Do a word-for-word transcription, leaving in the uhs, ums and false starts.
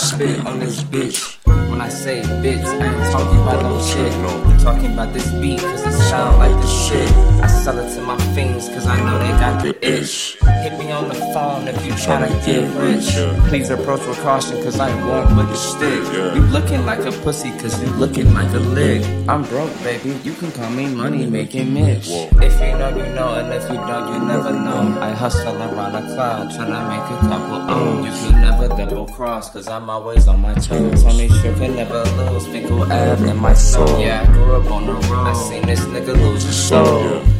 spit on this bitch. When I say bitch, I ain't talking about no shit. I'm talking about this beat, cause it sound like the shit. I sell it to my fiends, cause I know they got the itch. Hit me on the phone if you tryna get rich. Please approach with caution, cause I won't lick a stick. You looking like a pussy, cause you looking like a lick. I'm broke, baby, you can call me money making Mitch. If you know, you know, and if you don't, you never know. I hustle around the cloud, tryna make a couple ohms. You can never double cross, cause I'm always on my toes. Tony Shook can never lose, Fenkell Ave in my soul. Yeah, I grew up on the road, I seen this nigga lose his soul.